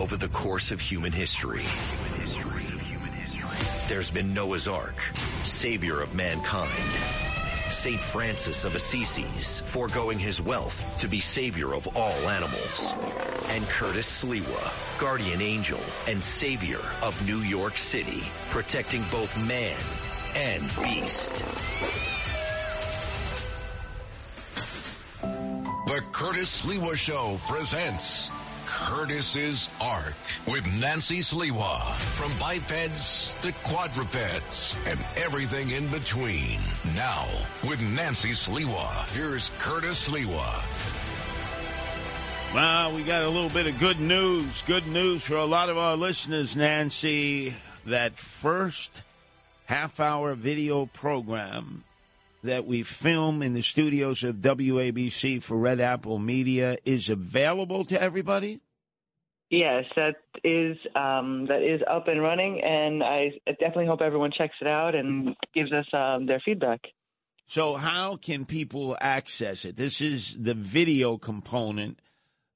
over the course of human history. There's been Noah's Ark, savior of mankind. St. Francis of Assisi's, foregoing his wealth to be savior of all animals. And Curtis Sliwa, guardian angel and savior of New York City, protecting both man and beast. The Curtis Sliwa Show presents Curtis's Ark with Nancy Sliwa. From bipeds to quadrupeds and everything in between. Now, with Nancy Sliwa, here's Curtis Sliwa. Well, we got a little bit of good news. Good news for a lot of our listeners, Nancy. That first half-hour video program that we film in the studios of WABC for Red Apple Media is available to everybody? Yes, that is up and running, and I definitely hope everyone checks it out and gives us their feedback. So how can people access it? This is the video component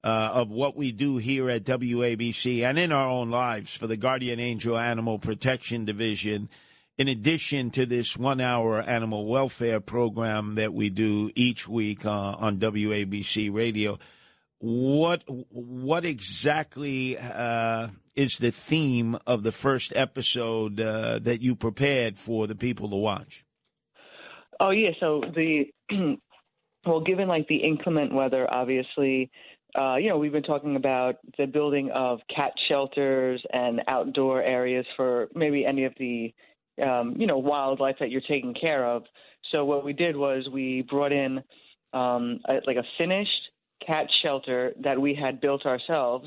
of what we do here at WABC and in our own lives for the Guardian Angel Animal Protection Division, in addition to this one-hour animal welfare program that we do each week on WABC Radio. What exactly is the theme of the first episode that you prepared for the people to watch? Oh, yeah. So given like the inclement weather, obviously, we've been talking about the building of cat shelters and outdoor areas for maybe any of the wildlife that you're taking care of. So what we did was we brought in a finished cat shelter that we had built ourselves,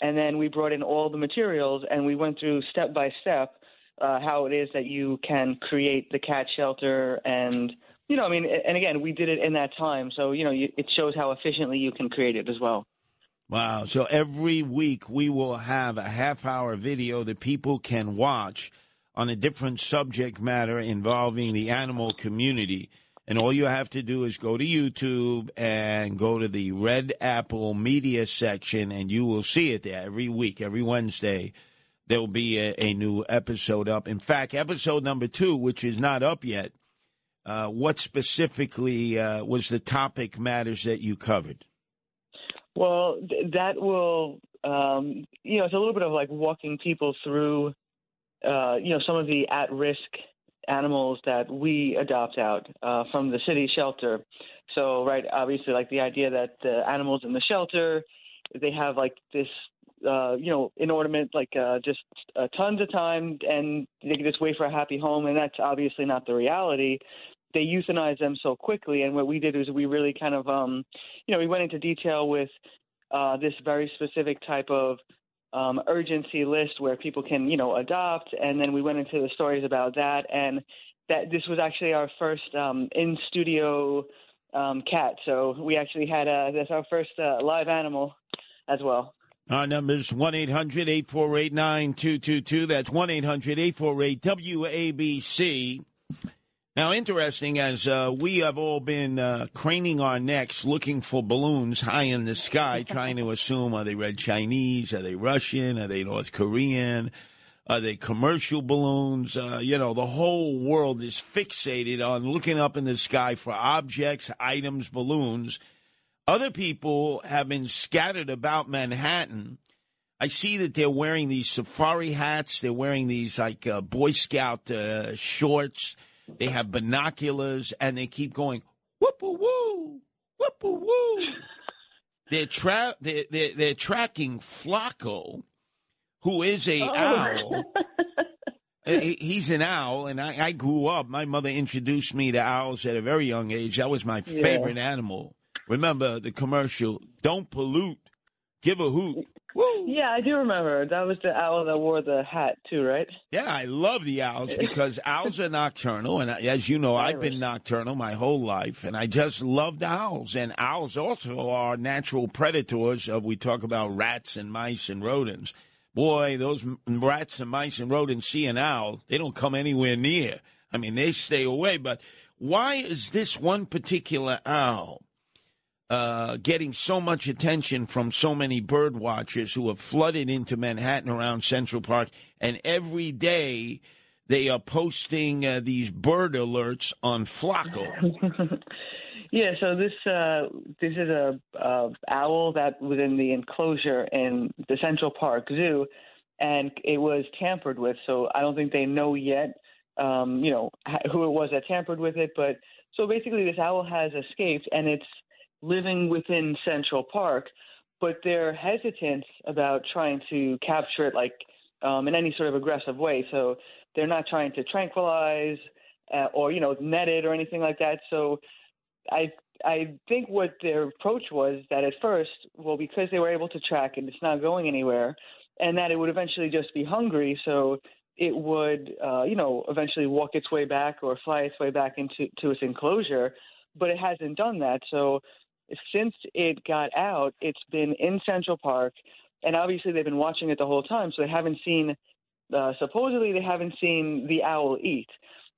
and then we brought in all the materials, and we went through step by step how it is that you can create the cat shelter. And, and again, we did it in that time. So, it shows how efficiently you can create it as well. Wow. So every week we will have a half-hour video that people can watch on a different subject matter involving the animal community. And all you have to do is go to YouTube and go to the Red Apple Media section, and you will see it there every week. Every Wednesday, there will be a new episode up. In fact, episode number 2, which is not up yet, what specifically was the topic matters that you covered? Well, that will, it's a little bit of like walking people through some of the at-risk animals that we adopt out from the city shelter. So, right, obviously, like the idea that the animals in the shelter, they have like this, inordinate, just tons of time, and they can just wait for a happy home, and that's obviously not the reality. They euthanize them so quickly, and what we did is we really kind of, we went into detail with this very specific type of urgency list where people can, adopt. And then we went into the stories about that. And that this was actually our first in-studio cat. So we actually had that's our first live animal as well. Our number is 1-800-848-9222. That's 1-800-848-WABC. Now, interesting, as we have all been craning our necks looking for balloons high in the sky, trying to assume, are they Red Chinese? Are they Russian? Are they North Korean? Are they commercial balloons? The whole world is fixated on looking up in the sky for objects, items, balloons. Other people have been scattered about Manhattan. I see that they're wearing these safari hats. They're wearing these Boy Scout shorts. They have binoculars, and they keep going, whoop-a-woo, whoop-a-woo. They're tracking Flocko, who is an owl. He's an owl, and I grew up. My mother introduced me to owls at a very young age. That was my favorite animal. Remember the commercial, don't pollute, give a hoot. Woo. Yeah, I do remember. That was the owl that wore the hat, too, right? Yeah, I love the owls because owls are nocturnal. And as you know, I've been nocturnal my whole life. And I just loved owls. And owls also are natural predators. We talk about rats and mice and rodents. Boy, those rats and mice and rodents see an owl. They don't come anywhere near. I mean, they stay away. But why is this one particular owl getting so much attention from so many bird watchers who have flooded into Manhattan around Central Park, and every day they are posting these bird alerts on Flocko. Yeah, so this is a owl that was in the enclosure in the Central Park Zoo, and it was tampered with. So I don't think they know yet, who it was that tampered with it. But so basically, this owl has escaped, and it's living within Central Park, but they're hesitant about trying to capture it in any sort of aggressive way. So they're not trying to tranquilize or net it or anything like that. So I think what their approach was that at first, well, because they were able to track it, it's not going anywhere, and that it would eventually just be hungry. So it would, eventually walk its way back or fly its way back into its enclosure, but it hasn't done that. So since it got out, it's been in Central Park, and obviously they've been watching it the whole time, so they haven't seen supposedly they haven't seen the owl eat.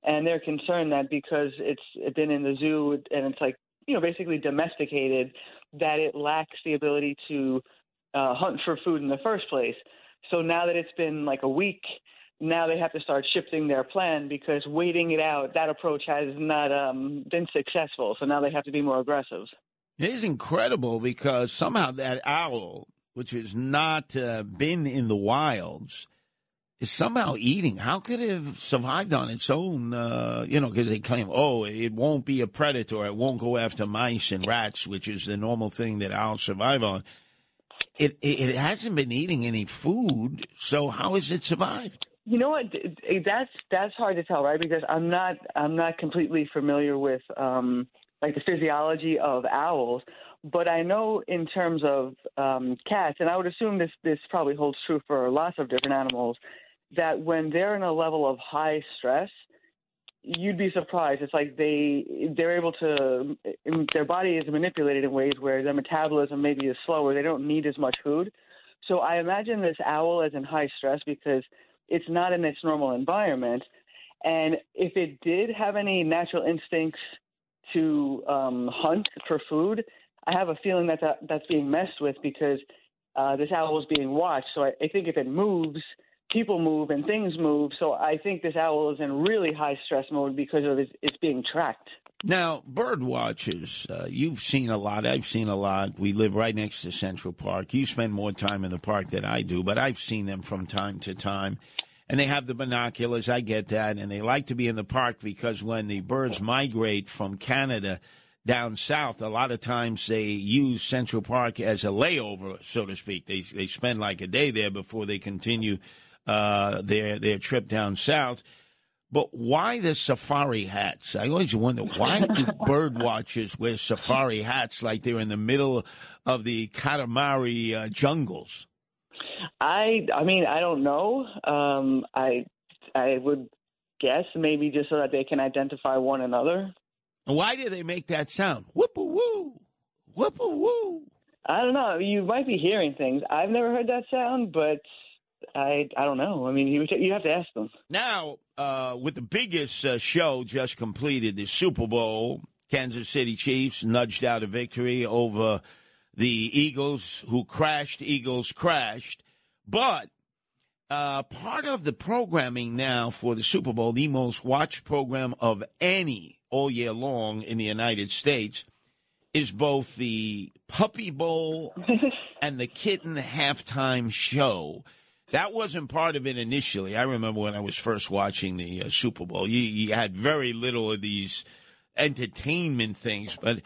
And they're concerned that because it's been in the zoo and it's basically domesticated, that it lacks the ability to hunt for food in the first place. So now that it's been like a week, now they have to start shifting their plan because waiting it out, that approach has not been successful. So now they have to be more aggressive. It is incredible because somehow that owl, which has not been in the wilds, is somehow eating. How could it have survived on its own, because they claim, it won't be a predator. It won't go after mice and rats, which is the normal thing that owls survive on. It hasn't been eating any food, so how has it survived? You know what? That's hard to tell, right? Because I'm not completely familiar with the physiology of owls, but I know in terms of cats, and I would assume this probably holds true for lots of different animals, that when they're in a level of high stress, you'd be surprised. It's like they're able to – their body is manipulated in ways where their metabolism maybe is slower. They don't need as much food. So I imagine this owl is in high stress because it's not in its normal environment. And if it did have any natural instincts to hunt for food, I have a feeling that's being messed with because this owl is being watched. So I think if it moves – people move and things move, so I think this owl is in really high stress mode because of it's being tracked. Now, bird watchers, you've seen a lot. I've seen a lot. We live right next to Central Park. You spend more time in the park than I do, but I've seen them from time to time. And they have the binoculars. I get that. And they like to be in the park because when the birds migrate from Canada down south, a lot of times they use Central Park as a layover, so to speak. They spend like a day there before they continue their trip down south. But why the safari hats? I always wonder, why do bird watchers wear safari hats like they're in the middle of the Katamari jungles? I mean, I don't know. I would guess maybe just so that they can identify one another. Why do they make that sound? Whoop-a-woo, whoop-a-woo. I don't know. You might be hearing things. I've never heard that sound, but I don't know. I mean, you have to ask them. Now, with the biggest show just completed, the Super Bowl, Kansas City Chiefs nudged out a victory over the Eagles, who crashed. Eagles crashed. But part of the programming now for the Super Bowl, the most watched program of any all year long in the United States, is both the Puppy Bowl and the Kitten Halftime Show. That wasn't part of it initially. I remember when I was first watching the Super Bowl, you had very little of these entertainment things. But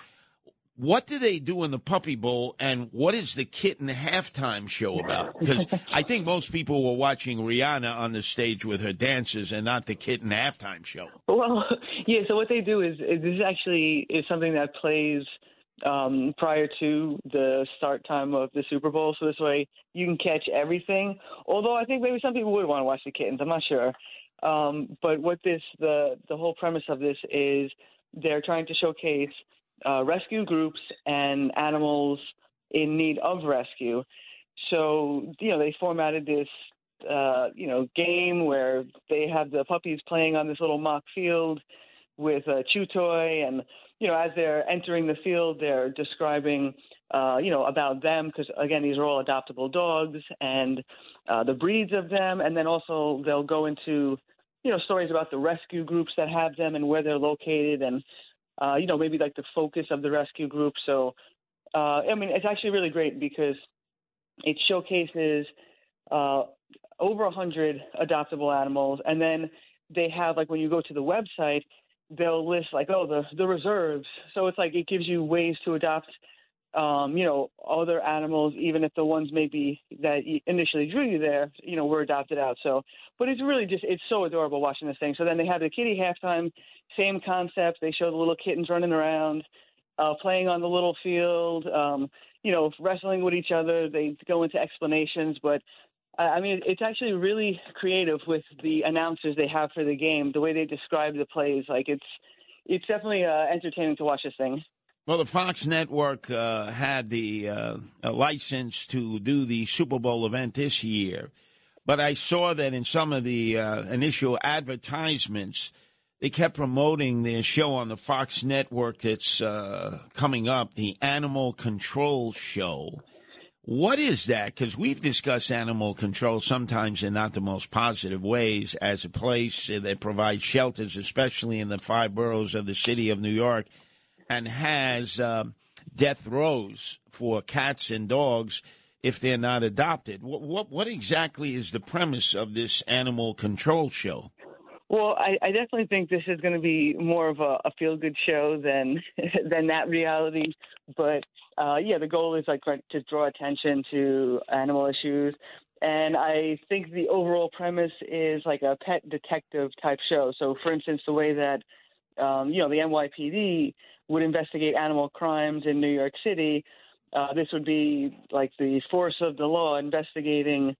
what do they do in the Puppy Bowl, and what is the Kitten Halftime Show about? Because I think most people were watching Rihanna on the stage with her dances and not the Kitten Halftime Show. Well, yeah, so what they do is something that plays – prior to the start time of the Super Bowl, so this way you can catch everything. Although I think maybe some people would want to watch the kittens, I'm not sure. But what the whole premise of this is, they're trying to showcase rescue groups and animals in need of rescue. So they formatted this game where they have the puppies playing on this little mock field with a chew toy and you know, as they're entering the field, they're describing, you know, about them, because, again, these are all adoptable dogs and the breeds of them. And then also they'll go into, you know, stories about the rescue groups that have them and where they're located and, you know, maybe like the focus of the rescue group. So, I mean, it's actually really great because it showcases over 100 adoptable animals. And then they have, like, when you go to the website, they'll list, like, oh, the reserves. So it's like it gives you ways to adopt, you know, other animals, even if the ones maybe that initially drew you there, you know, were adopted out. So, but it's really just, it's so adorable watching this thing. So then they have the kitty halftime, same concept. They show the little kittens running around, playing on the little field, you know, wrestling with each other. They go into explanations, but I mean, it's actually really creative with the announcers they have for the game, the way they describe the plays. Like, it's definitely entertaining to watch this thing. Well, the Fox Network had the license to do the Super Bowl event this year, but I saw that in some of the initial advertisements, they kept promoting their show on the Fox Network that's coming up, the Animal Control Show. What is that? Because we've discussed animal control sometimes in not the most positive ways as a place that provides shelters, especially in the five boroughs of the city of New York, and has death rows for cats and dogs if they're not adopted. What exactly is the premise of this animal control show? Well, I definitely think this is going to be more of a feel-good show than that reality. But, yeah, the goal is, like, to draw attention to animal issues. And I think the overall premise is like a pet detective type show. So, for instance, the way that, you know, the NYPD would investigate animal crimes in New York City, this would be like the force of the law investigating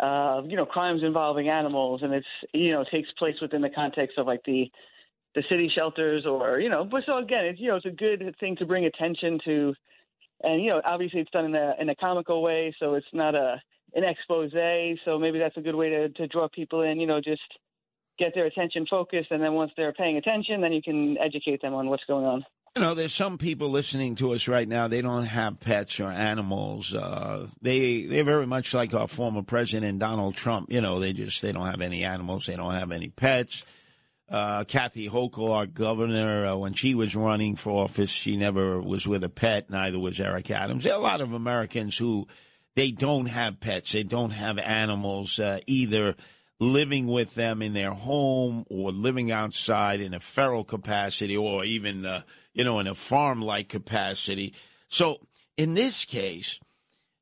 you know, crimes involving animals, and it's, you know, takes place within the context of, like, the city shelters or, you know, but so again, it's, you know, it's a good thing to bring attention to, and, you know, obviously it's done in a comical way, so it's not an expose, so maybe that's a good way to draw people in, you know, just get their attention focused, and then once they're paying attention, then you can educate them on what's going on. You know, there's some people listening to us right now, they don't have pets or animals. They're very much like our former president, Donald Trump. You know, they don't have any animals. They don't have any pets. Kathy Hochul, our governor, when she was running for office, she never was with a pet. Neither was Eric Adams. There are a lot of Americans who, they don't have pets. They don't have animals, either living with them in their home or living outside in a feral capacity or even, you know, in a farm-like capacity. So in this case,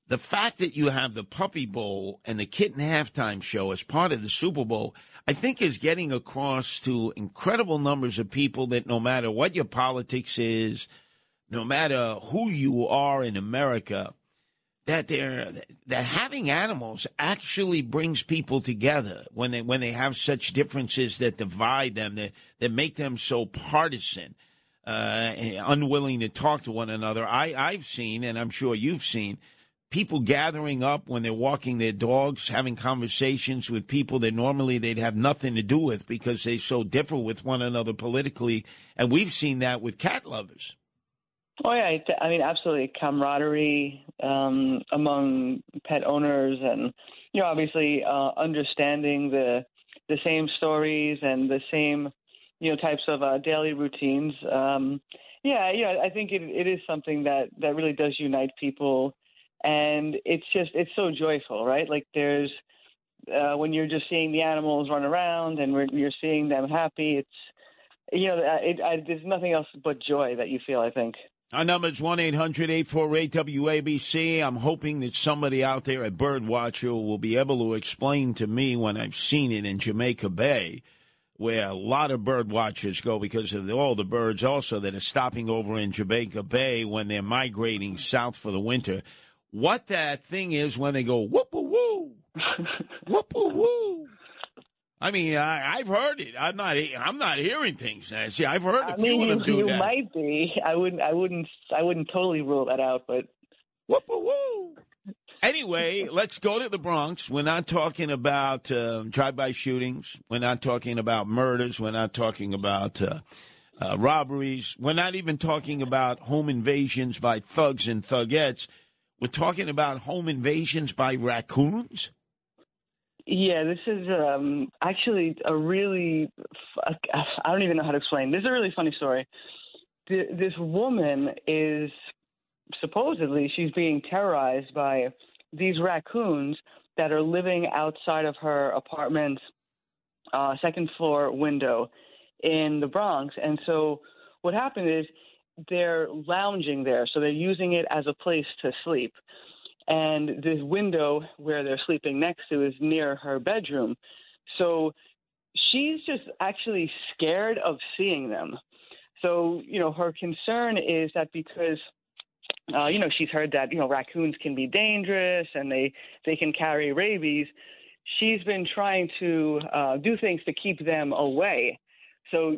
the fact that you have the Puppy Bowl and the Kitten Halftime Show as part of the Super Bowl, I think is getting across to incredible numbers of people that no matter what your politics is, no matter who you are in America, that having animals actually brings people together when they have such differences that divide them, that make them so partisan, and unwilling to talk to one another. I've seen, and I'm sure you've seen, people gathering up when they're walking their dogs, having conversations with people that normally they'd have nothing to do with because they so differ with one another politically. And we've seen that with cat lovers. Oh, yeah. I mean, absolutely. Camaraderie among pet owners and, you know, obviously understanding the same stories and the same, you know, types of daily routines. Yeah, I think it is something that really does unite people. And it's so joyful, right? Like there's when you're just seeing the animals run around and you're seeing them happy, it's, you know, there's nothing else but joy that you feel, I think. Our number is 1-800-848-WABC. I'm hoping that somebody out there, a birdwatcher, will be able to explain to me when I've seen it in Jamaica Bay, where a lot of birdwatchers go because of all the birds also that are stopping over in Jamaica Bay when they're migrating south for the winter, what that thing is when they go, whoop-a-woo, whoop-a-woo. I mean, I've heard it. I'm not hearing things, Nancy. I've heard a few of them do that. You might be. I wouldn't totally rule that out, but whoop-a-woo. Anyway, let's go to the Bronx. We're not talking about drive-by shootings. We're not talking about murders. We're not talking about robberies. We're not even talking about home invasions by thugs and thugettes. We're talking about home invasions by raccoons? Yeah, this is actually a really – I don't even know how to explain. This is a really funny story. This woman is supposedly she's being terrorized by these raccoons that are living outside of her apartment second floor window in the Bronx. And so what happened is they're lounging there. So they're using it as a place to sleep. And this window where they're sleeping next to is near her bedroom. So she's just actually scared of seeing them. So, you know, her concern is that because, you know, she's heard that, you know, raccoons can be dangerous and they can carry rabies. She's been trying to do things to keep them away. So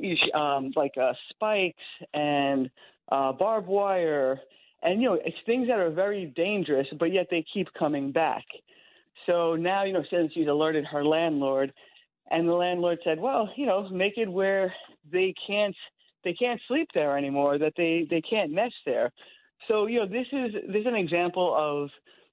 like spikes and barbed wire and, you know, it's things that are very dangerous, but yet they keep coming back. So now, you know, since she's alerted her landlord and the landlord said, well, you know, make it where they can't sleep there anymore, that they can't nest there. So, you know, this is an example of,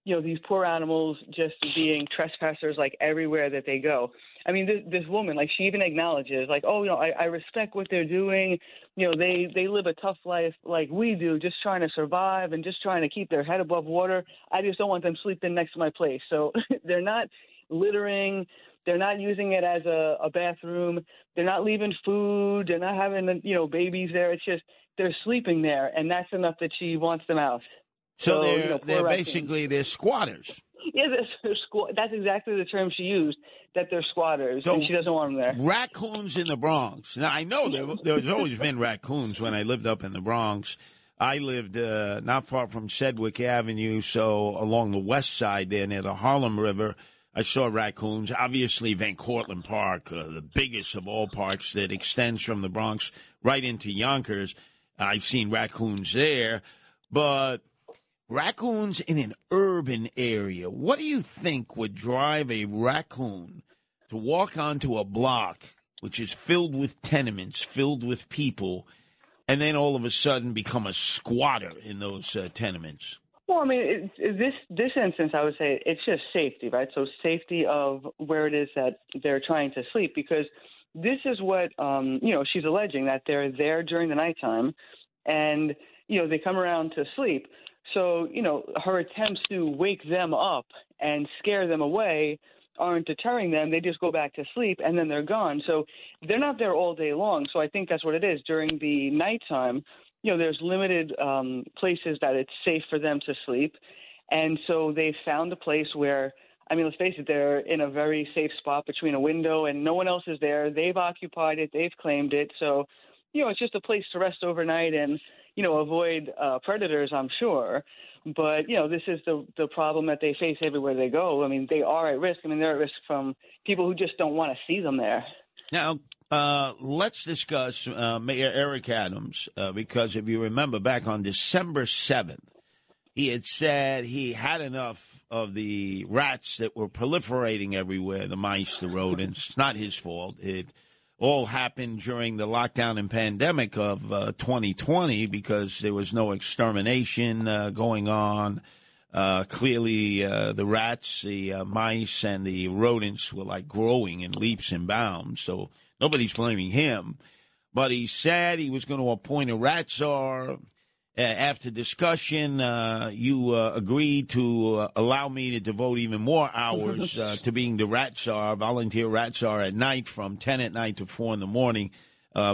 you know, these poor animals just being trespassers, like, everywhere that they go. I mean, this woman, like, she even acknowledges, like, oh, you know, I respect what they're doing. You know, they live a tough life like we do, just trying to survive and just trying to keep their head above water. I just don't want them sleeping next to my place. So they're not littering. They're not using it as a bathroom. They're not leaving food. They're not having, you know, babies there. It's just they're sleeping there, and that's enough that she wants them out. So they're basically they're squatters. Yeah, that's exactly the term she used, that they're squatters, so and she doesn't want them there. Raccoons in the Bronx. Now, I know there's always been raccoons when I lived up in the Bronx. I lived not far from Sedgwick Avenue, so along the west side there near the Harlem River, I saw raccoons. Obviously, Van Cortlandt Park, the biggest of all parks that extends from the Bronx right into Yonkers. I've seen raccoons there, but raccoons in an urban area. What do you think would drive a raccoon to walk onto a block which is filled with tenements, filled with people, and then all of a sudden become a squatter in those tenements? Well, I mean, this instance, I would say it's just safety, right? So safety of where it is that they're trying to sleep, because this is what, you know, she's alleging, that they're there during the nighttime and, you know, they come around to sleep. So, you know, her attempts to wake them up and scare them away aren't deterring them. They just go back to sleep and then they're gone. So they're not there all day long. So I think that's what it is. During the nighttime, you know, there's limited places that it's safe for them to sleep. And so they found a place where, I mean, let's face it, they're in a very safe spot between a window and no one else is there. They've occupied it. They've claimed it. So, you know, it's just a place to rest overnight and, you know, avoid predators, I'm sure. But, you know, this is the problem that they face everywhere they go. I mean, they are at risk. I mean, they're at risk from people who just don't want to see them there. Now, let's discuss Mayor Eric Adams, because if you remember back on December 7th, he had said he had enough of the rats that were proliferating everywhere, the mice, the rodents. It's not his fault. It all happened during the lockdown and pandemic of 2020 because there was no extermination going on. Clearly, the rats, the mice, and the rodents were, like, growing in leaps and bounds, so nobody's blaming him. But he said he was going to appoint a rat czar. After discussion, you agreed to allow me to devote even more hours to being the rat czar, volunteer rat czar at night from 10 at night to 4 in the morning,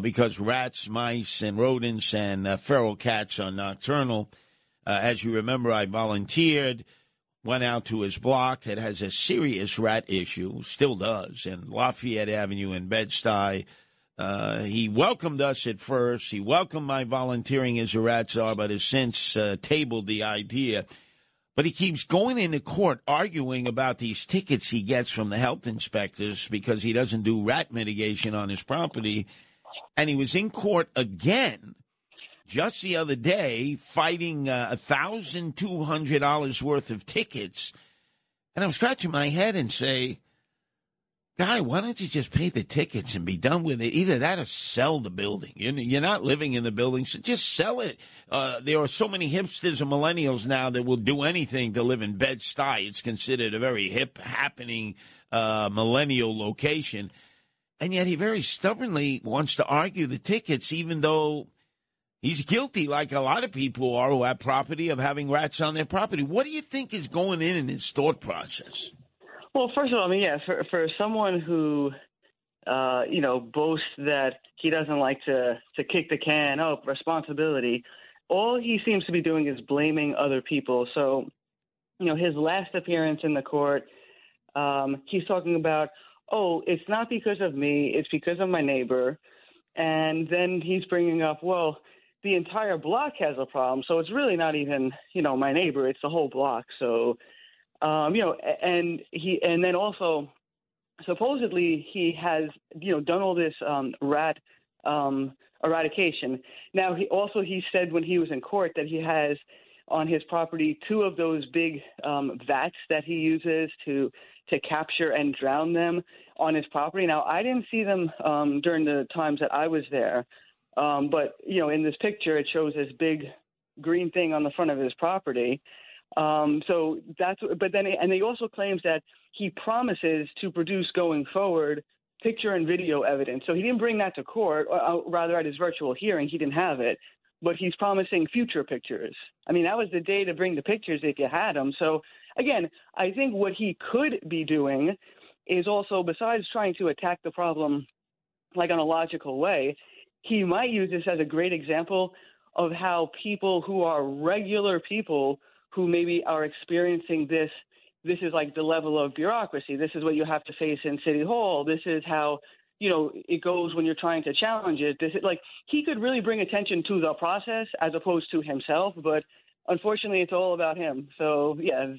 because rats, mice, and rodents and feral cats are nocturnal. As you remember, I volunteered, went out to his block that has a serious rat issue, still does, in Lafayette Avenue in Bed-Stuy. He welcomed us at first. He welcomed my volunteering as a rat czar, but has since tabled the idea. But he keeps going into court arguing about these tickets he gets from the health inspectors because he doesn't do rat mitigation on his property. And he was in court again just the other day, fighting $1,200 worth of tickets. And I'm scratching my head and say, Guy, why don't you just pay the tickets and be done with it? Either that or sell the building. You're not living in the building, so just sell it. There are so many hipsters and millennials now that will do anything to live in Bed-Stuy. It's considered a very hip, happening millennial location. And yet he very stubbornly wants to argue the tickets, even though he's guilty, like a lot of people are who have property, of having rats on their property. What do you think is going in his thought process? Well, first of all, I mean, yeah, for someone who, boasts that he doesn't like to kick the can, responsibility, all he seems to be doing is blaming other people. So, his last appearance in the court, he's talking about, it's not because of me, it's because of my neighbor. And then he's bringing up, well, the entire block has a problem, so it's really not even, my neighbor, it's the whole block. So, and then also, supposedly he has, done all this rat eradication. Now, he said when he was in court that he has on his property 2 of those big vats that he uses to capture and drown them on his property. Now, I didn't see them during the times that I was there, but in this picture it shows this big green thing on the front of his property. And he also claims that he promises to produce going forward picture and video evidence. So he didn't bring that to court, or rather at his virtual hearing, he didn't have it, but he's promising future pictures. I mean, that was the day to bring the pictures if you had them. So again, I think what he could be doing is also, besides trying to attack the problem like on a logical way, he might use this as a great example of how people who are regular people who maybe are experiencing this is like the level of bureaucracy. This is what you have to face in City Hall. This is how, it goes when you're trying to challenge it. This is, he could really bring attention to the process as opposed to himself, but unfortunately it's all about him. So, yeah,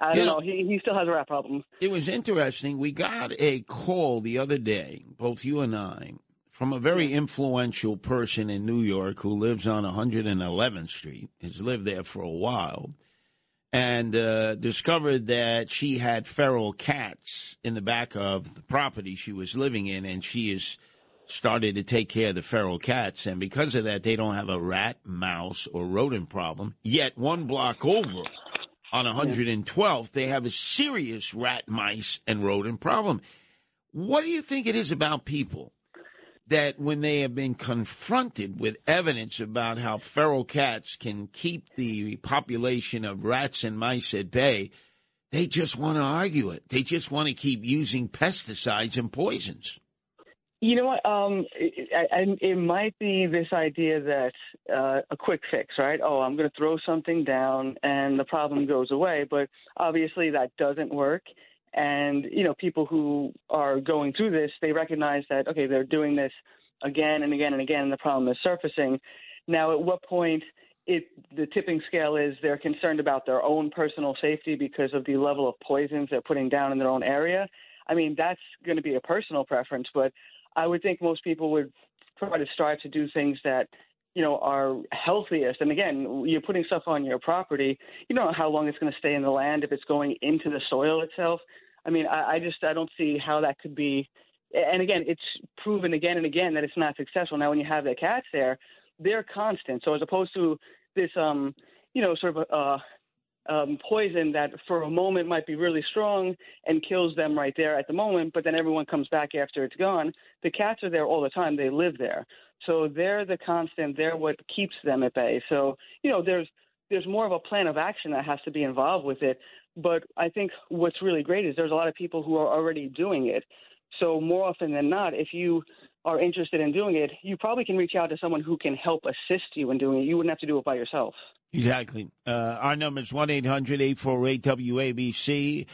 I don't know. He still has a rap problem. It was interesting. We got a call the other day, both you and I, from a very influential person in New York who lives on 111th Street, has lived there for a while, and discovered that she had feral cats in the back of the property she was living in, and she has started to take care of the feral cats. And because of that, they don't have a rat, mouse, or rodent problem. Yet one block over on 112th, they have a serious rat, mice, and rodent problem. What do you think it is about people that when they have been confronted with evidence about how feral cats can keep the population of rats and mice at bay, they just want to argue it? They just want to keep using pesticides and poisons. You know what? It might be this idea that a quick fix, right? I'm going to throw something down and the problem goes away. But obviously that doesn't work. And, people who are going through this, they recognize that, okay, they're doing this again and again and again, and the problem is surfacing. Now, at what point the tipping scale is they're concerned about their own personal safety because of the level of poisons they're putting down in their own area. I mean, that's going to be a personal preference, but I would think most people would try to strive to do things that are healthiest. And again, you're putting stuff on your property. You don't know how long it's going to stay in the land, if it's going into the soil itself. I mean, I don't see how that could be. And again, it's proven again and again that it's not successful. Now, when you have the cats there, they're constant. So as opposed to this, poison that for a moment might be really strong and kills them right there at the moment, but then everyone comes back after it's gone. The cats are there all the time. They live there. So they're the constant. They're what keeps them at bay. So, there's more of a plan of action that has to be involved with it. But I think what's really great is there's a lot of people who are already doing it. So more often than not, if you are interested in doing it, you probably can reach out to someone who can help assist you in doing it. You wouldn't have to do it by yourself. Exactly. Our number is 1-800-848-WABC.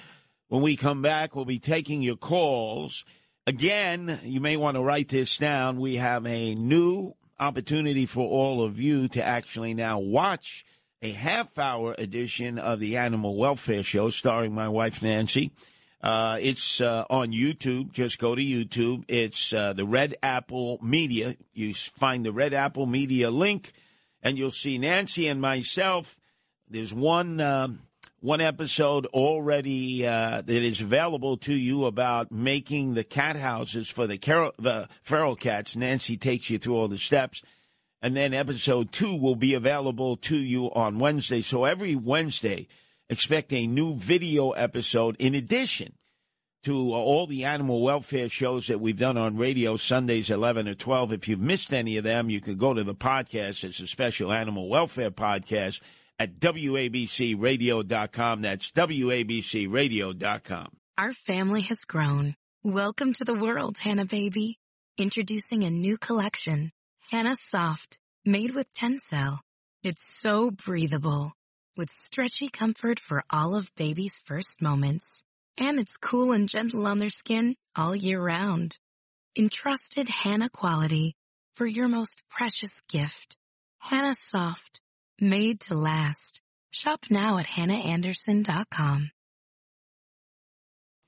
When we come back, we'll be taking your calls. Again, you may want to write this down. We have a new opportunity for all of you to actually now watch a half-hour edition of the Animal Welfare Show starring my wife, Nancy. It's on YouTube. Just go to YouTube. It's the Red Apple Media. You find the Red Apple Media link, and you'll see Nancy and myself. There's one one episode already that is available to you about making the cat houses for the feral cats. Nancy takes you through all the steps. And then episode 2 will be available to you on Wednesday. So every Wednesday, expect a new video episode in addition to all the animal welfare shows that we've done on radio, Sundays 11 or 12. If you've missed any of them, you can go to the podcast. It's a special animal welfare podcast at wabcradio.com. That's wabcradio.com. Our family has grown. Welcome to the world, Hannah baby. Introducing a new collection, Hannah Soft, made with Tencel. It's so breathable, with stretchy comfort for all of baby's first moments. And it's cool and gentle on their skin all year round. Entrusted Hannah quality for your most precious gift. Hannah Soft, made to last. Shop now at hannahanderson.com.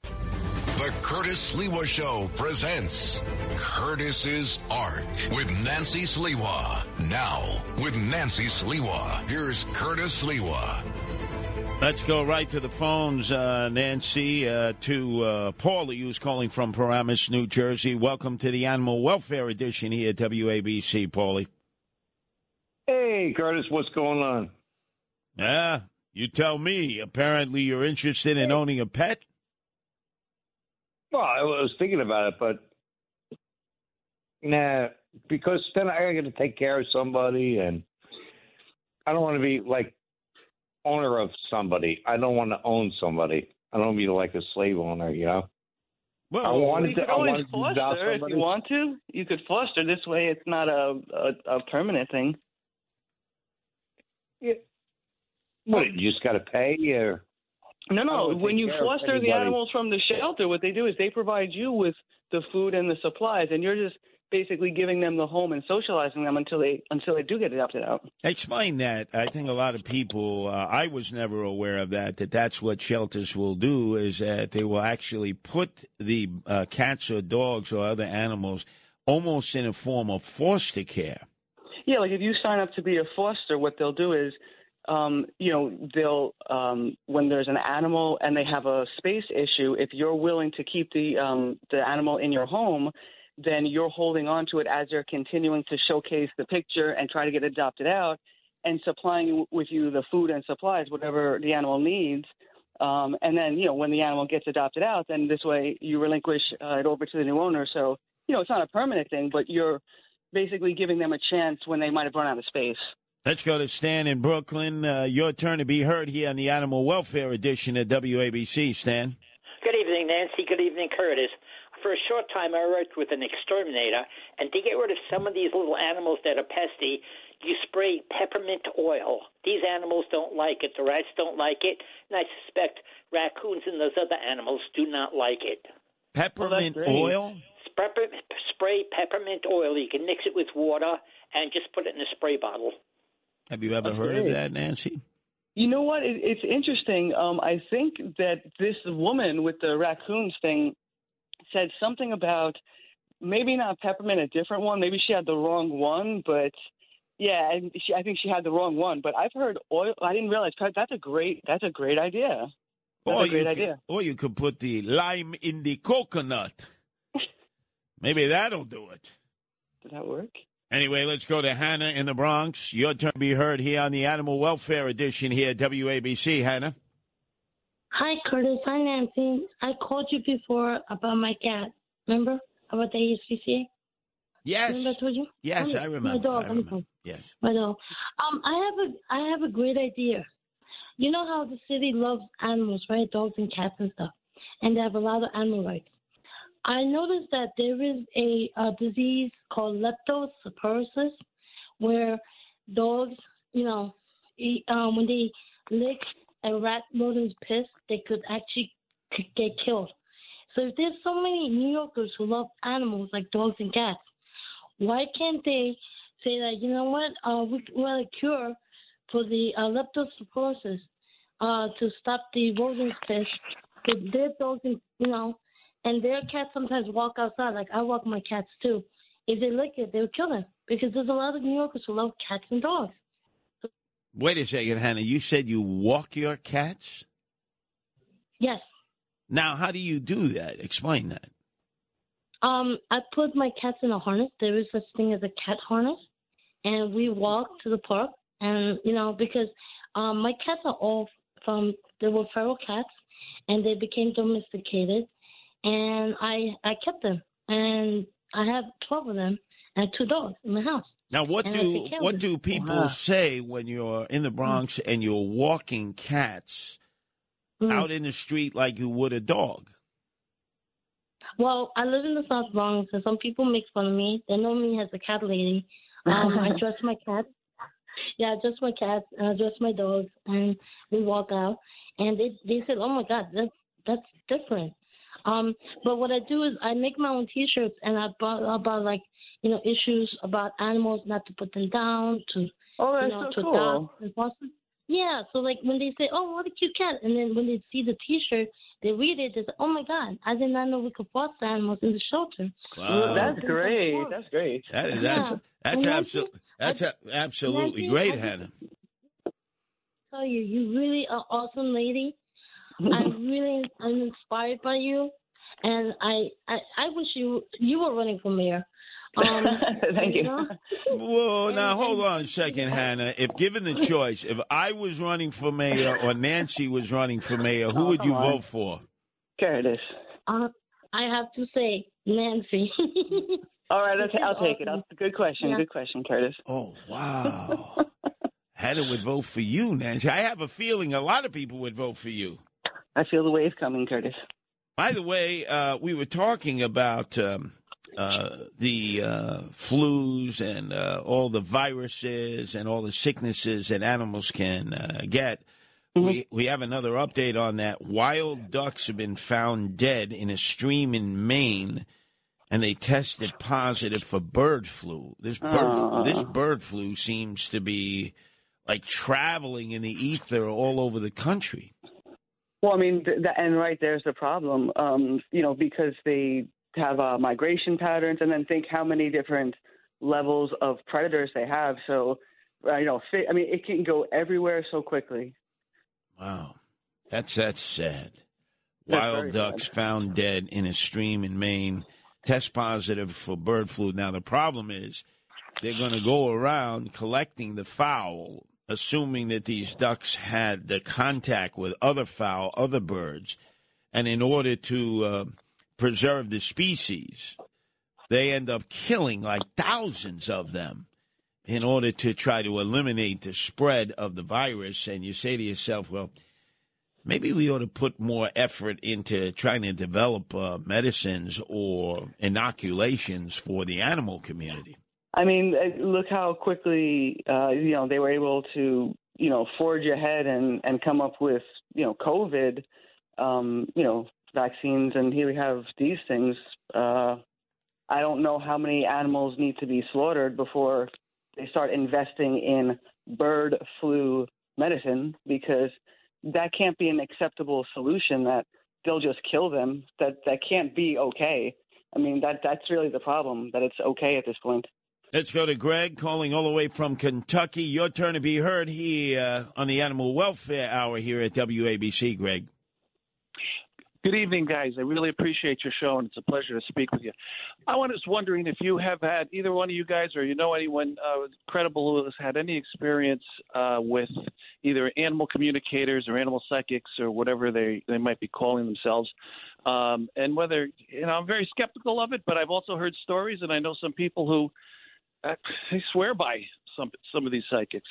The Curtis Sliwa Show presents Curtis's Arc with Nancy Sliwa. Now, with Nancy Sliwa, here's Curtis Sliwa. Let's go right to the phones, Nancy, to Paulie, who's calling from Paramus, New Jersey. Welcome to the Animal Welfare Edition here at WABC, Paulie. Hey, Curtis, what's going on? Yeah, you tell me. Apparently you're interested in owning a pet? Well, I was thinking about it, but nah, because then I got to take care of somebody, and I don't want to be like owner of somebody. I don't want to own somebody. I don't want to be like a slave owner, you know? Well, I wanted to, always foster if you want to. You could foster. This way it's not a permanent thing. Yeah. What, you just got to pay, or? No. When you foster the animals from the shelter, what they do is they provide you with the food and the supplies, and you're just basically giving them the home and socializing them until they do get adopted out. Explain that. I think a lot of people, I was never aware of that that's what shelters will do, is that they will actually put the cats or dogs or other animals almost in a form of foster care. Yeah, like if you sign up to be a foster, what they'll do is they'll when there's an animal and they have a space issue, if you're willing to keep the animal in your home, then you're holding on to it as they're continuing to showcase the picture and try to get adopted out, and supplying with you the food and supplies, whatever the animal needs. And then, when the animal gets adopted out, then this way you relinquish it over to the new owner. So, it's not a permanent thing, but you're basically giving them a chance when they might have run out of space. Let's go to Stan in Brooklyn. Your turn to be heard here on the Animal Welfare Edition at WABC. Stan. Good evening, Nancy. Good evening, Curtis. For a short time, I worked with an exterminator, and to get rid of some of these little animals that are pesty, you spray peppermint oil. These animals don't like it. The rats don't like it, and I suspect raccoons and those other animals do not like it. Peppermint oil? Spray peppermint oil. You can mix it with water and just put it in a spray bottle. Have you ever heard of that, Nancy? You know what? It's interesting. I think that this woman with the raccoons thing said something about maybe not peppermint, a different one. Maybe she had the wrong one, but yeah, I think she had the wrong one. But I've heard oil. I didn't realize that's a great idea. Or you could put the lime in the coconut. Maybe that'll do it. Did that work? Anyway, let's go to Hannah in the Bronx. Your turn to be heard here on the Animal Welfare Edition here at WABC. Hannah. Hi, Curtis. Hi, Nancy. I called you before about my cat. Remember? About the HCC? Yes. Remember I told you? Yes, I remember. My dog. I remember. Yes. My dog. I have a great idea. You know how the city loves animals, right? Dogs and cats and stuff. And they have a lot of animal rights. I noticed that there is a disease called leptospirosis, where dogs, eat, when they lick a rat rodent's piss, they could actually get killed. So if there's so many New Yorkers who love animals like dogs and cats, why can't they say that, we want a cure for the leptospirosis to stop the rodent's piss? If their dogs, and their cats sometimes walk outside. Like, I walk my cats, too. If they lick it, they'll kill them. Because there's a lot of New Yorkers who love cats and dogs. Wait a second, Hannah. You said you walk your cats? Yes. Now, how do you do that? Explain that. I put my cats in a harness. There is such thing as a cat harness. And we walk to the park. And, you know, because my cats are all from, they were feral cats. And they became domesticated. And I kept them. And I have 12 of them and 2 dogs in the house. Now, what do people say when you're in the Bronx and you're walking cats out in the street like you would a dog? Well, I live in the South Bronx, and some people make fun of me. They know me as a cat lady. I dress my cats. Yeah, I dress my cats, and I dress my dogs, and we walk out. And they said, oh, my God, that's different. But what I do is I make my own T-shirts, and I brought about, like, you know, issues about animals, not to put them down, to adopt. Yeah, so, like, when they say, oh, what a cute cat, and then when they see the T-shirt, they read it, they say, oh, my God, I did not know we could foster animals in the shelter. Wow. That's great. That's great. That's absolutely great, Hannah. Tell you really are an awesome lady. I'm inspired by you, and I wish you were running for mayor. Thank you. Well, now hold on a second, Hannah. If given the choice, if I was running for mayor or Nancy was running for mayor, who would you vote for? Curtis. I have to say Nancy. All right, okay, I'll take it. Good question. Yeah. Good question, Curtis. Oh wow. Hannah would vote for you, Nancy. I have a feeling a lot of people would vote for you. I feel the wave coming, Curtis. By the way, we were talking about the flus and all the viruses and all the sicknesses that animals can get. Mm-hmm. We have another update on that. Wild ducks have been found dead in a stream in Maine, and they tested positive for bird flu. This bird flu seems to be like traveling in the ether all over the country. Well, I mean, and right there's the problem, you know, because they have migration patterns, and then think how many different levels of predators they have. So, you know, I mean, it can go everywhere so quickly. Wow. That's sad. Wild ducks found dead in a stream in Maine, test positive for bird flu. Now, the problem is they're going to go around collecting the fowl, assuming that these ducks had the contact with other fowl, other birds, and in order to preserve the species, they end up killing like thousands of them in order to try to eliminate the spread of the virus. And you say to yourself, well, maybe we ought to put more effort into trying to develop medicines or inoculations for the animal community. I mean, look how quickly, you know, they were able to, you know, forge ahead and come up with, you know, COVID, you know, vaccines. And here we have these things. I don't know how many animals need to be slaughtered before they start investing in bird flu medicine, because that can't be an acceptable solution that they'll just kill them. That can't be okay. I mean, that's really the problem, that it's okay at this point. Let's go to Greg, calling all the way from Kentucky. Your turn to be heard here on the Animal Welfare Hour here at WABC, Greg. Good evening, guys. I really appreciate your show, and it's a pleasure to speak with you. I was wondering if you have had, either one of you guys or you know anyone credible who has had any experience with either animal communicators or animal psychics or whatever they might be calling themselves. And whether, you know, I'm very skeptical of it, but I've also heard stories, and I know some people who they swear by some of these psychics.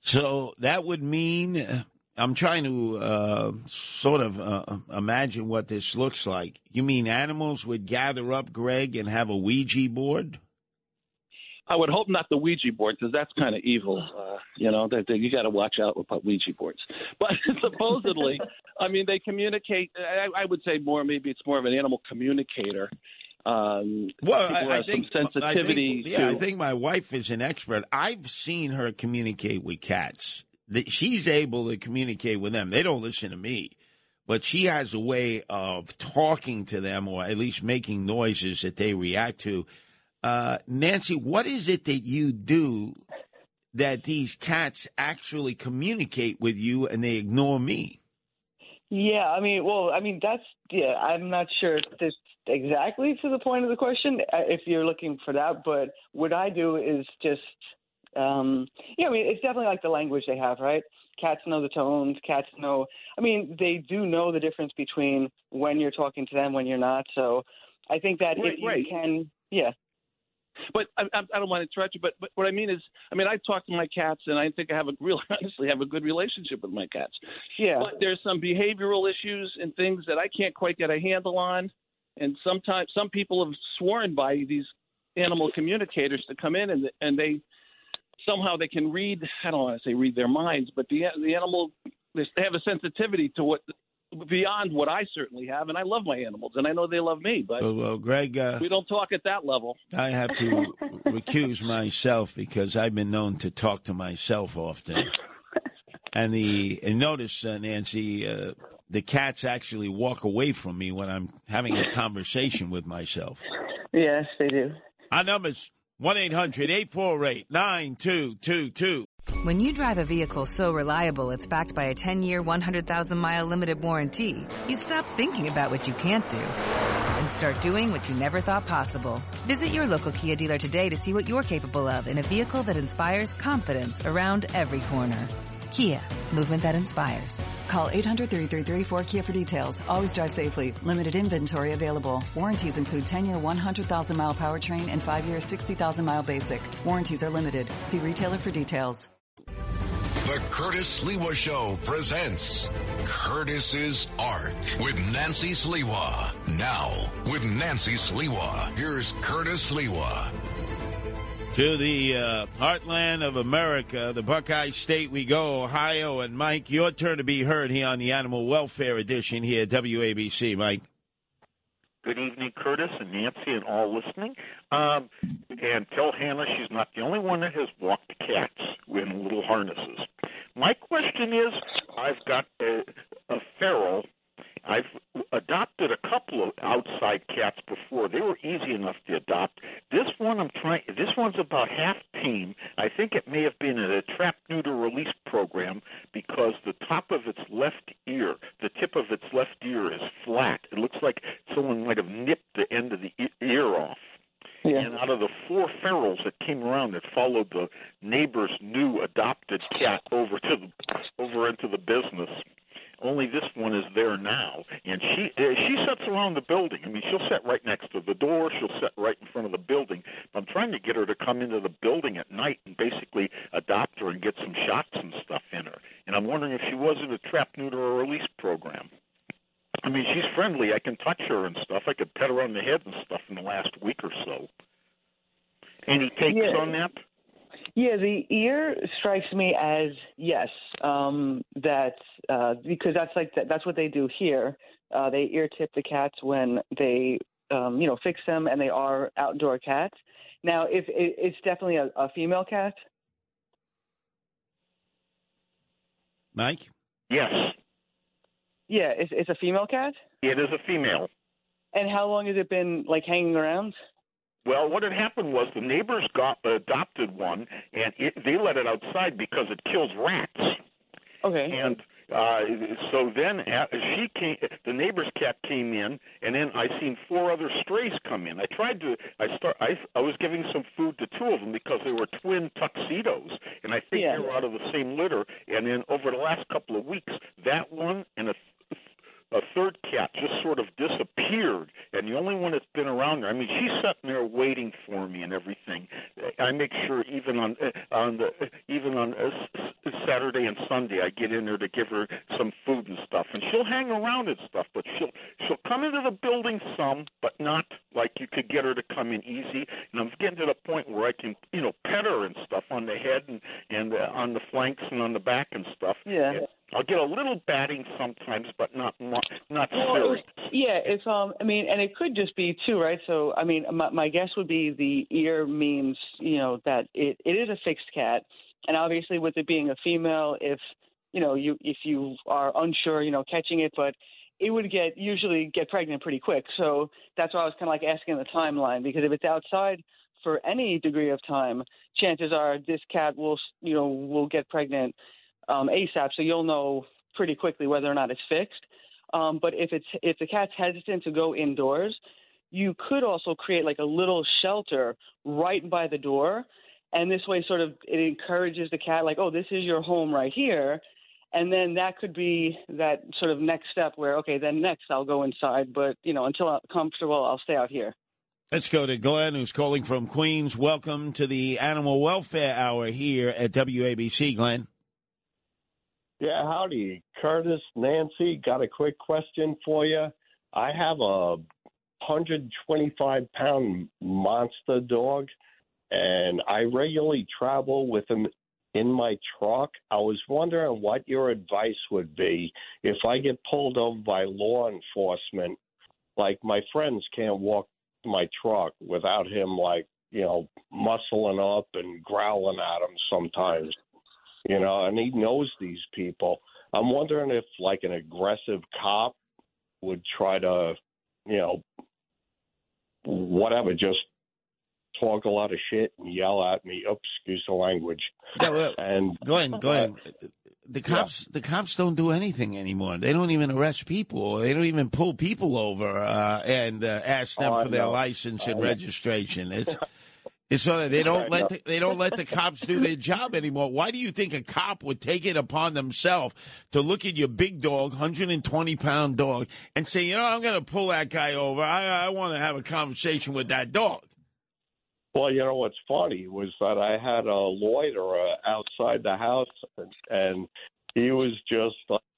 So that would mean, I'm trying to sort of imagine what this looks like. You mean animals would gather up, Greg, and have a Ouija board? I would hope not the Ouija board, because that's kind of evil. You know, you got to watch out with Ouija boards. But supposedly, I mean, they communicate. I would say more, maybe it's more of an animal communicator. I think my wife is an expert. I've seen her communicate with cats. She's able to communicate with them. They don't listen to me, but she has a way of talking to them, or at least making noises that they react to. Nancy, what is it that you do that these cats actually communicate with you and they ignore me. Yeah, I mean, well, I mean, that's, yeah, I'm not sure if this exactly to the point of the question, if you're looking for that, but what I do is just, yeah, I mean, it's definitely like the language they have, right? Cats know the tones, cats know, I mean, they do know the difference between when you're talking to them, when you're not, so I think that right, if you right. can, yeah. But I don't want to interrupt you, but what I mean is, I mean, I talk to my cats, and I think I have a real, honestly, have a good relationship with my cats. Yeah. But there's some behavioral issues and things that I can't quite get a handle on, and sometimes some people have sworn by these animal communicators to come in, and they somehow they can read. I don't want to say read their minds, but the animal they have a sensitivity to what. Beyond what I certainly have, and I love my animals, and I know they love me, but well, Greg, we don't talk at that level. I have to recuse myself because I've been known to talk to myself often. And notice, Nancy, the cats actually walk away from me when I'm having a conversation with myself. Yes, they do. Our number's 1-800-848-9222. When you drive a vehicle so reliable it's backed by a 10-year, 100,000-mile limited warranty, you stop thinking about what you can't do and start doing what you never thought possible. Visit your local Kia dealer today to see what you're capable of in a vehicle that inspires confidence around every corner. Kia, movement that inspires. Call 800-333-4KIA for details. Always drive safely. Limited inventory available. Warranties include 10-year, 100,000-mile powertrain and 5-year, 60,000-mile basic. Warranties are limited. See retailer for details. The Curtis Sliwa Show presents Curtis's Arc with Nancy Sliwa. Now, with Nancy Sliwa, here's Curtis Sliwa. To the heartland of America, the Buckeye State, we go, Ohio. And, Mike, your turn to be heard here on the Animal Welfare Edition here at WABC. Mike. Good evening, Curtis and Nancy and all listening. And tell Hannah she's not the only one that has walked the cats in little harnesses. My question is, I've got a feral. I've adopted a couple of outside cats before. They were easy enough to adopt. This one's about half tame. I think it may have been in a trap neuter release program because the top of its left ear, the tip of its left ear is flat. It looks like someone might have nipped the end of the ear off. Yeah. And out of the four ferals that came around that followed the neighbor's new adopted cat over into the business, only this one is there now, and she sits around the building. I mean, she'll sit right next to the door. She'll sit right in front of the building. I'm trying to get her to come into the building at night and basically adopt her and get some shots and stuff in her. And I'm wondering if she was in a trap, neuter, or release program. I mean, she's friendly. I can touch her and stuff. I could pet her on the head and stuff in the last week or so. Any takes on that? Yeah, the ear strikes me as yes. Because that's like that's what they do here. They ear tip the cats when they fix them, and they are outdoor cats. Now, if it's definitely a female cat, Mike. Yes. Yeah, it's a female cat. Yeah, it is a female. And how long has it been like hanging around? Well, what had happened was the neighbors adopted one, and they let it outside because it kills rats. Okay. And so then the neighbor's cat came in, and then I seen four other strays come in. I was giving some food to two of them because they were twin tuxedos, and I think they were out of the same litter. And then over the last couple of weeks, that one and a third cat just sort of disappeared, and the only one that's been around there, I mean, she's sitting there waiting for me and everything. I make sure even on Saturday and Sunday, I get in there to give her some food and stuff, and she'll hang around and stuff, but she'll come into the building some, but not like you could get her to come in easy. And I'm getting to the point where I can, pet her and stuff on the head and on the flanks and on the back and stuff. Yeah. And I'll get a little batting sometimes, but not serious. Yeah, it's and it could just be too, right? So I mean, my guess would be the ear means that it is a fixed cat, and obviously with it being a female, if if you are unsure, catching it, but it would usually get pregnant pretty quick. So that's why I was kind of like asking the timeline, because if it's outside for any degree of time, chances are this cat will get pregnant ASAP. So you'll know pretty quickly whether or not it's fixed. But if the cat's hesitant to go indoors, you could also create like a little shelter right by the door. And this way sort of it encourages the cat like, oh, this is your home right here. And then that could be that sort of next step where, okay, then next I'll go inside. But, until I'm comfortable, I'll stay out here. Let's go to Glenn, who's calling from Queens. Welcome to the Animal Welfare Hour here at WABC, Glenn. Yeah, howdy. Curtis, Nancy, got a quick question for you. I have a 125-pound monster dog, and I regularly travel with him in my truck. I was wondering what your advice would be if I get pulled over by law enforcement. Like, my friends can't walk my truck without him, muscling up and growling at him sometimes. And he knows these people. I'm wondering if, an aggressive cop would try to, just talk a lot of shit and yell at me. Oops, excuse the language. Yeah, well, and Glenn. The cops don't do anything anymore. They don't even arrest people. They don't even pull people over and ask them for their license and registration. It's so that they don't let the cops do their job anymore. Why do you think a cop would take it upon themselves to look at your big dog, 120-pound dog, and say, I'm going to pull that guy over. I want to have a conversation with that dog. Well, what's funny was that I had a loiterer outside the house, and he was just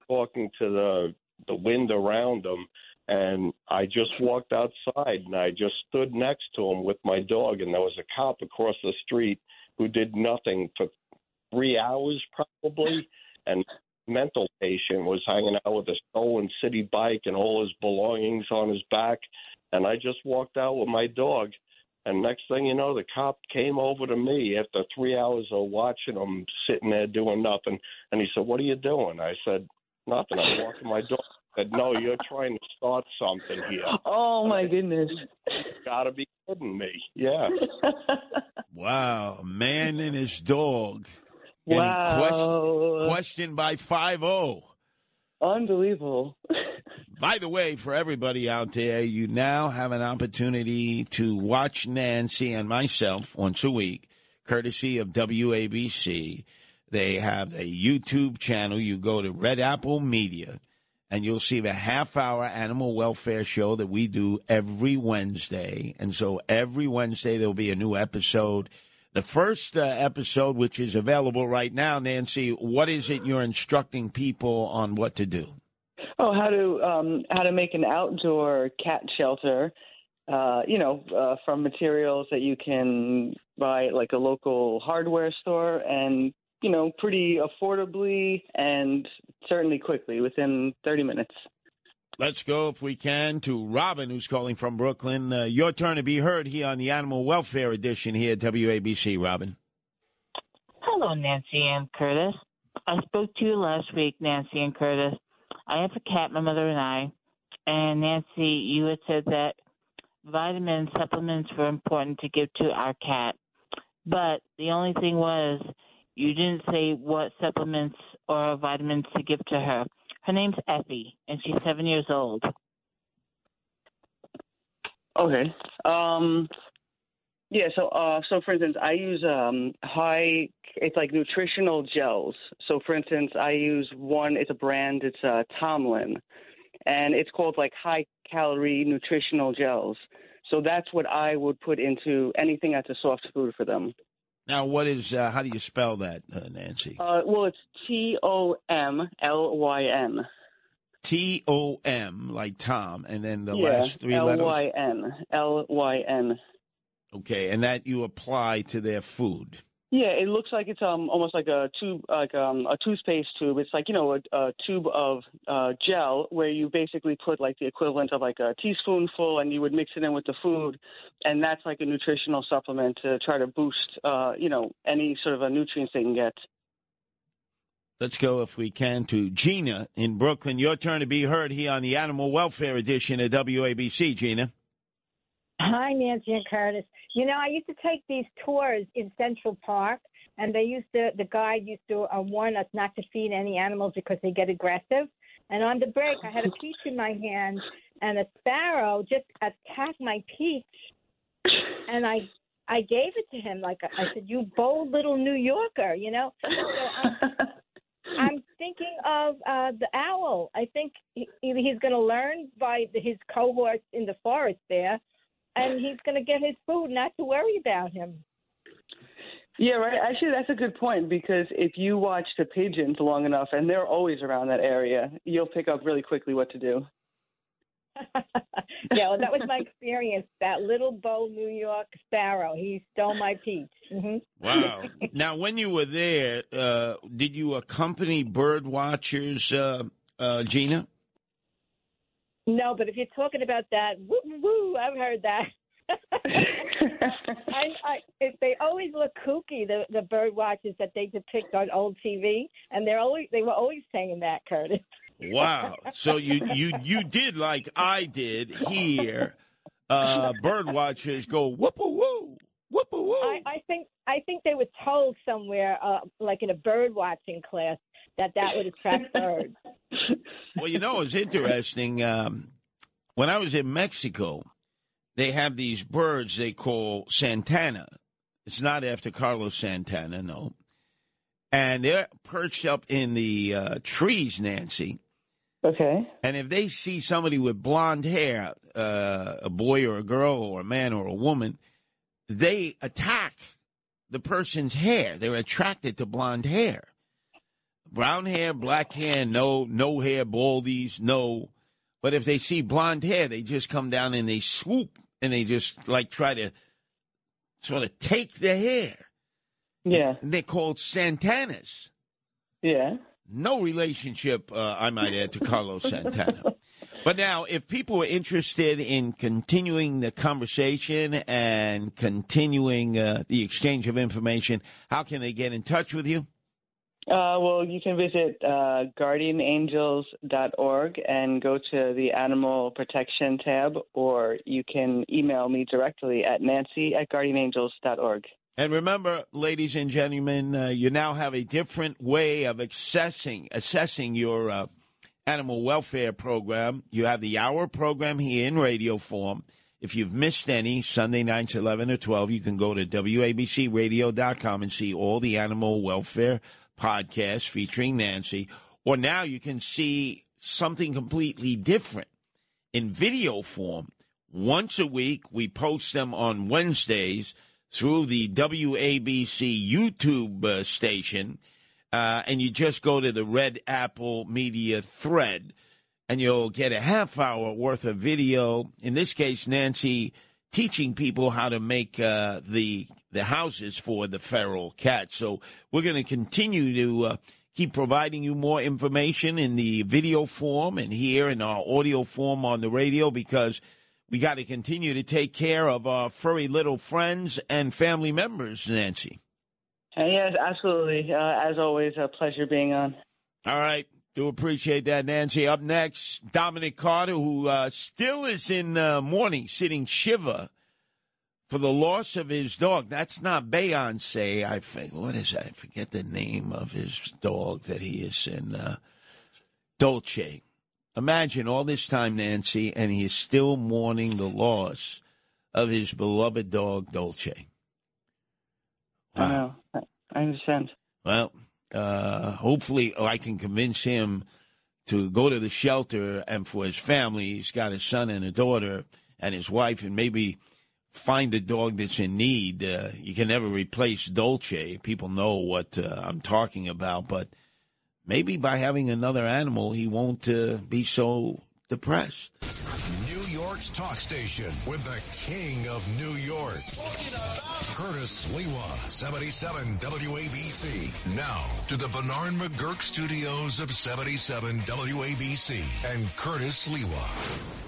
talking to the wind around him. And I just walked outside, and I just stood next to him with my dog, and there was a cop across the street who did nothing for 3 hours probably, and a mental patient was hanging out with a stolen city bike and all his belongings on his back, and I just walked out with my dog, and next thing you know, the cop came over to me after 3 hours of watching him sitting there doing nothing, and he said, "What are you doing?" I said, "Nothing, I'm walking my dog." Said, "No, you're trying to start something here." Oh, my goodness. You got to be kidding me. Yeah. Wow. Man and his dog. Wow. Questioned by 5-0. Unbelievable. By the way, for everybody out there, you now have an opportunity to watch Nancy and myself once a week, courtesy of WABC. They have a YouTube channel. You go to Red Apple Media, and you'll see the half-hour animal welfare show that we do every Wednesday. And so every Wednesday there will be a new episode. The first episode, which is available right now, Nancy, what is it you're instructing people on what to do? Oh, how to make an outdoor cat shelter, from materials that you can buy at, a local hardware store and, pretty affordably and certainly quickly, within 30 minutes. Let's go, if we can, to Robin, who's calling from Brooklyn. Your turn to be heard here on the Animal Welfare Edition here at WABC, Robin. Hello, Nancy and Curtis. I spoke to you last week, Nancy and Curtis. I have a cat, my mother and I. And, Nancy, you had said that vitamin supplements were important to give to our cat. But the only thing was, you didn't say what supplements or vitamins to give to her. Her name's Effie, and she's 7 years old. Okay. So for instance, I use nutritional gels. So for instance, I use one, it's a brand, it's Tomlin, and it's called high-calorie nutritional gels. So that's what I would put into anything that's a soft food for them. Now, what is? How do you spell that, Nancy? It's Tomlyn. Tom, like Tom, and then the last three letters? Lyn. Okay, and that you apply to their food. Yeah, it looks like it's almost like a tube, a toothpaste tube. It's a tube of gel where you basically put the equivalent of a teaspoonful, and you would mix it in with the food, and that's a nutritional supplement to try to boost any sort of a nutrients they can get. Let's go, if we can, to Gina in Brooklyn. Your turn to be heard here on the Animal Welfare Edition at WABC, Gina. Hi, Nancy and Curtis. You know, I used to take these tours in Central Park, and they used to, the guide used to warn us not to feed any animals because they get aggressive. And on the break, I had a peach in my hand, and a sparrow just attacked my peach, and I gave it to him. Like I said, you bold little New Yorker, you know. So I'm thinking of the owl. I think he's going to learn by his cohorts in the forest there, and he's going to get his food, not to worry about him. Yeah, right. Actually, that's a good point, because if you watch the pigeons long enough, and they're always around that area, you'll pick up really quickly what to do. Yeah, well, that was my experience. That little bold New York sparrow, he stole my peach. Mm-hmm. Wow. Now, when you were there, did you accompany bird watchers, Gina? No, but if you're talking about that, woo, woo, I've heard that. They always look kooky, the bird watchers that they depict on old TV, and they were always saying that, Curtis. Wow! So you did like I did here. Bird watchers go whoop-a-woo, whoop-a-woo. I think they were told somewhere, like in a bird watching class, that would attract birds. Well, you know, it's interesting. When I was in Mexico, they have these birds they call Santana. It's not after Carlos Santana, no. And they're perched up in the trees, Nancy. Okay. And if they see somebody with blonde hair, a boy or a girl or a man or a woman, they attack the person's hair. They're attracted to blonde hair. Brown hair, black hair, no hair, baldies, no. But if they see blonde hair, they just come down and they swoop and they just like try to sort of take the hair. Yeah. And they're called Santanas. Yeah. No relationship, I might add, to Carlos Santana. But now, if people are interested in continuing the conversation and continuing the exchange of information, how can they get in touch with you? Well, you can visit guardianangels.org and go to the Animal Protection tab, or you can email me directly at nancy@guardianangels.org. And remember, ladies and gentlemen, you now have a different way of assessing your animal welfare program. You have the hour program here in radio form. If you've missed any, Sunday nights 11 or 12, you can go to wabcradio.com and see all the animal welfare podcasts featuring Nancy. Or now you can see something completely different in video form. Once a week, we post them on Wednesdays through the WABC YouTube station, and you just go to the Red Apple Media thread, and you'll get a half hour worth of video, in this case, Nancy, teaching people how to make the houses for the feral cat. So we're going to continue to keep providing you more information in the video form and here in our audio form on the radio, because we got to continue to take care of our furry little friends and family members, Nancy. Yes, absolutely. As always, a pleasure being on. All right. Do appreciate that, Nancy. Up next, Dominic Carter, who still is in the morning sitting shiva for the loss of his dog. That's not Beyonce. I forget the name of his dog that he is in, Dolce. Imagine all this time, Nancy, and he is still mourning the loss of his beloved dog, Dolce. Wow. I know. I understand. Well, hopefully I can convince him to go to the shelter, and for his family, he's got a son and a daughter and his wife, and maybe find a dog that's in need. You can never replace Dolce. People know what I'm talking about, but maybe by having another animal, he won't be so depressed. New York's talk station with the king of New York, Curtis Sliwa, 77 WABC. Now to the Bernard McGurk studios of 77 WABC and Curtis Sliwa.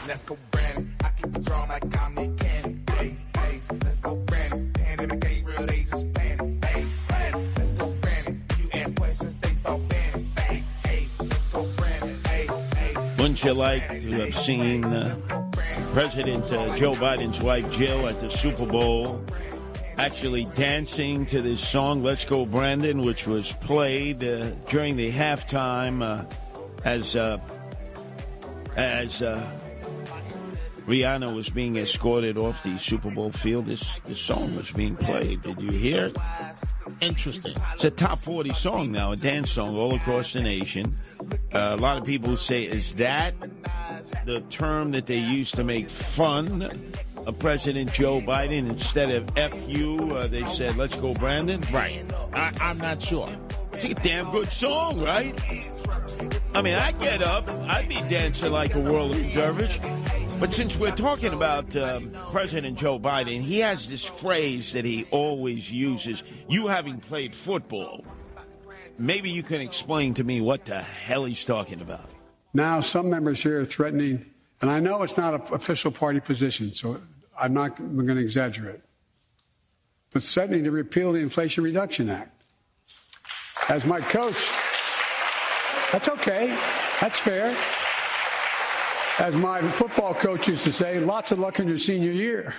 Let's go, Brandon. I keep it drawn like I'm the cannon. Hey, hey, let's go, Brandon. Pan in the gate, real aces, Brandon. Hey, Brandon, let's go, Brandon. You ask questions, they start banning. Wouldn't you like to have seen President Joe Biden's wife, Jill, at the Super Bowl, actually dancing to this song, Let's Go Brandon, which was played during the halftime as Rihanna was being escorted off the Super Bowl field. This song was being played. Did you hear it? Interesting. It's a top 40 song now, a dance song all across the nation. A lot of people say, is that the term that they use to make fun of President Joe Biden? Instead of F you, they said, let's go, Brandon. Right. I'm not sure. It's a damn good song, right? I mean, I get up, I'd be dancing like a whirling dervish. But since we're talking about President Joe Biden, he has this phrase that he always uses. You having played football, maybe you can explain to me what the hell he's talking about. Now some members here are threatening, and I know it's not an official party position, so I'm going to exaggerate, but threatening to repeal the Inflation Reduction Act. As my coach, that's okay, that's fair. As my football coach used to say, lots of luck in your senior year.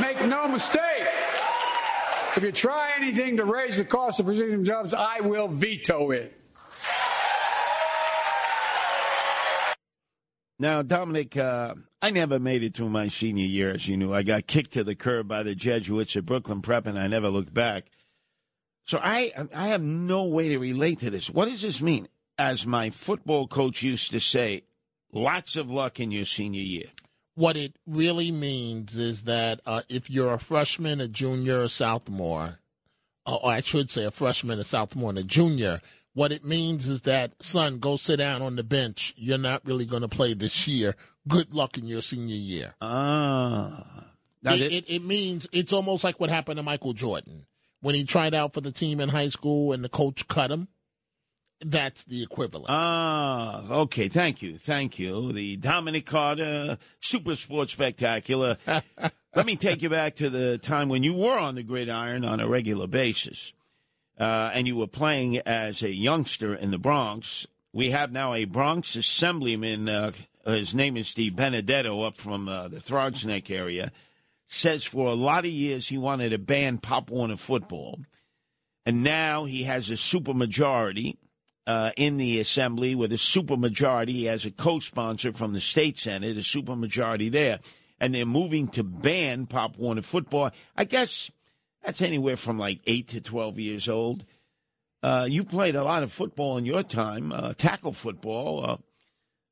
Make no mistake, if you try anything to raise the cost of precision jobs, I will veto it. Now, Dominic, I never made it through my senior year, as you knew. I got kicked to the curb by the Jesuits at Brooklyn Prep, and I never looked back. So I have no way to relate to this. What does this mean? As my football coach used to say, lots of luck in your senior year. What it really means is that if you're a freshman, a junior, a sophomore, or I should say a freshman, a sophomore, and a junior, what it means is that, son, go sit down on the bench. You're not really going to play this year. Good luck in your senior year. Ah. It means it's almost like what happened to Michael Jordan. When he tried out for the team in high school and the coach cut him, that's the equivalent. Ah, okay. Thank you. Thank you. The Dominic Carter Super Sports Spectacular. Let me take you back to the time when you were on the gridiron on a regular basis, and you were playing as a youngster in the Bronx. We have now a Bronx assemblyman. His name is Steve Benedetto, up from the Throgs Neck area. Says for a lot of years he wanted to ban Pop Warner football. And now he has a supermajority in the assembly. With a supermajority, he has a co-sponsor from the state senate, a supermajority there. And they're moving to ban Pop Warner football. I guess that's anywhere from like 8 to 12 years old. You played a lot of football in your time, tackle football. Are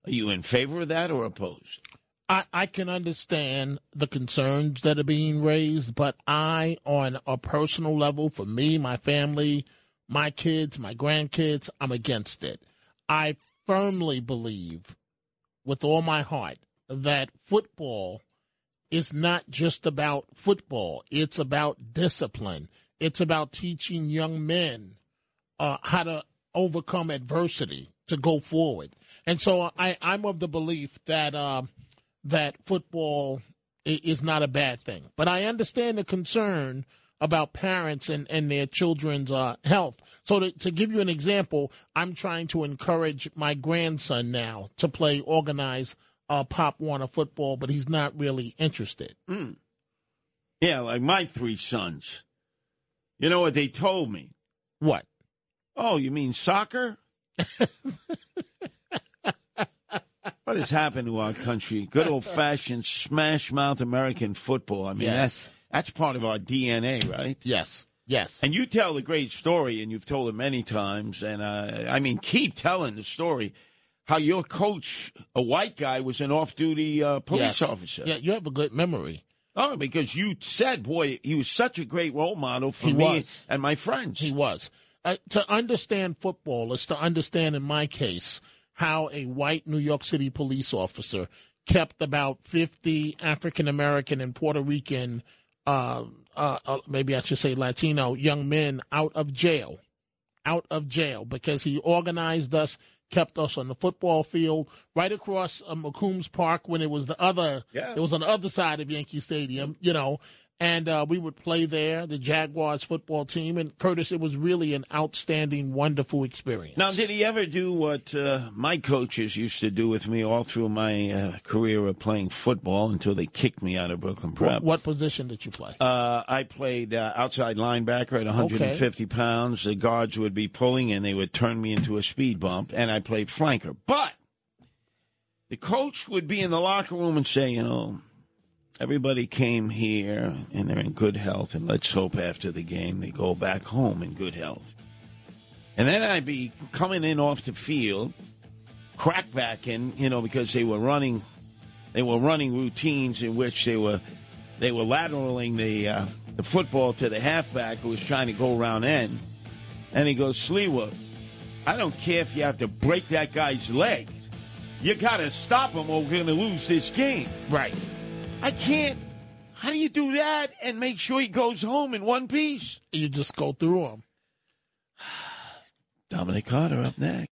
you in favor of that or opposed? I can understand the concerns that are being raised, but I, on a personal level, for me, my family, my kids, my grandkids, I'm against it. I firmly believe with all my heart that football is not just about football. It's about discipline. It's about teaching young men how to overcome adversity, to go forward. And so I'm of the belief that that football is not a bad thing. But I understand the concern about parents and their children's health. So to give you an example, I'm trying to encourage my grandson now to play organized Pop Warner football, but he's not really interested. Mm. Yeah, like my three sons. You know what they told me? What? Oh, you mean soccer? What has happened to our country? Good old-fashioned smash-mouth American football. I mean, yes. That's part of our DNA, right? Yes, yes. And you tell the great story, and you've told it many times, and I mean, keep telling the story, how your coach, a white guy, was an off-duty police officer. Yeah, you have a good memory. Oh, because you said, boy, he was such a great role model for me and my friends. He was. To understand football is to understand, in my case, how a white New York City police officer kept about 50 African-American and Puerto Rican, maybe I should say Latino, young men out of jail, because he organized us, kept us on the football field right across McCombs Park when it was the other side of Yankee Stadium, you know, And we would play there, the Jaguars football team. And, Curtis, it was really an outstanding, wonderful experience. Now, did he ever do what my coaches used to do with me all through my career of playing football until they kicked me out of Brooklyn Prep? What position did you play? I played outside linebacker at 150 pounds. The guards would be pulling, and they would turn me into a speed bump. And I played flanker. But the coach would be in the locker room and say, you know, everybody came here, and they're in good health, and let's hope after the game they go back home in good health. And then I'd be coming in off the field, crackbacking, you know, because they were running routines in which they were lateraling the football to the halfback who was trying to go round end. And he goes, Sliwa, I don't care if you have to break that guy's leg. You got to stop him or we're going to lose this game. Right. I can't. How do you do that and make sure he goes home in one piece? You just go through him. Dominic Carter up next.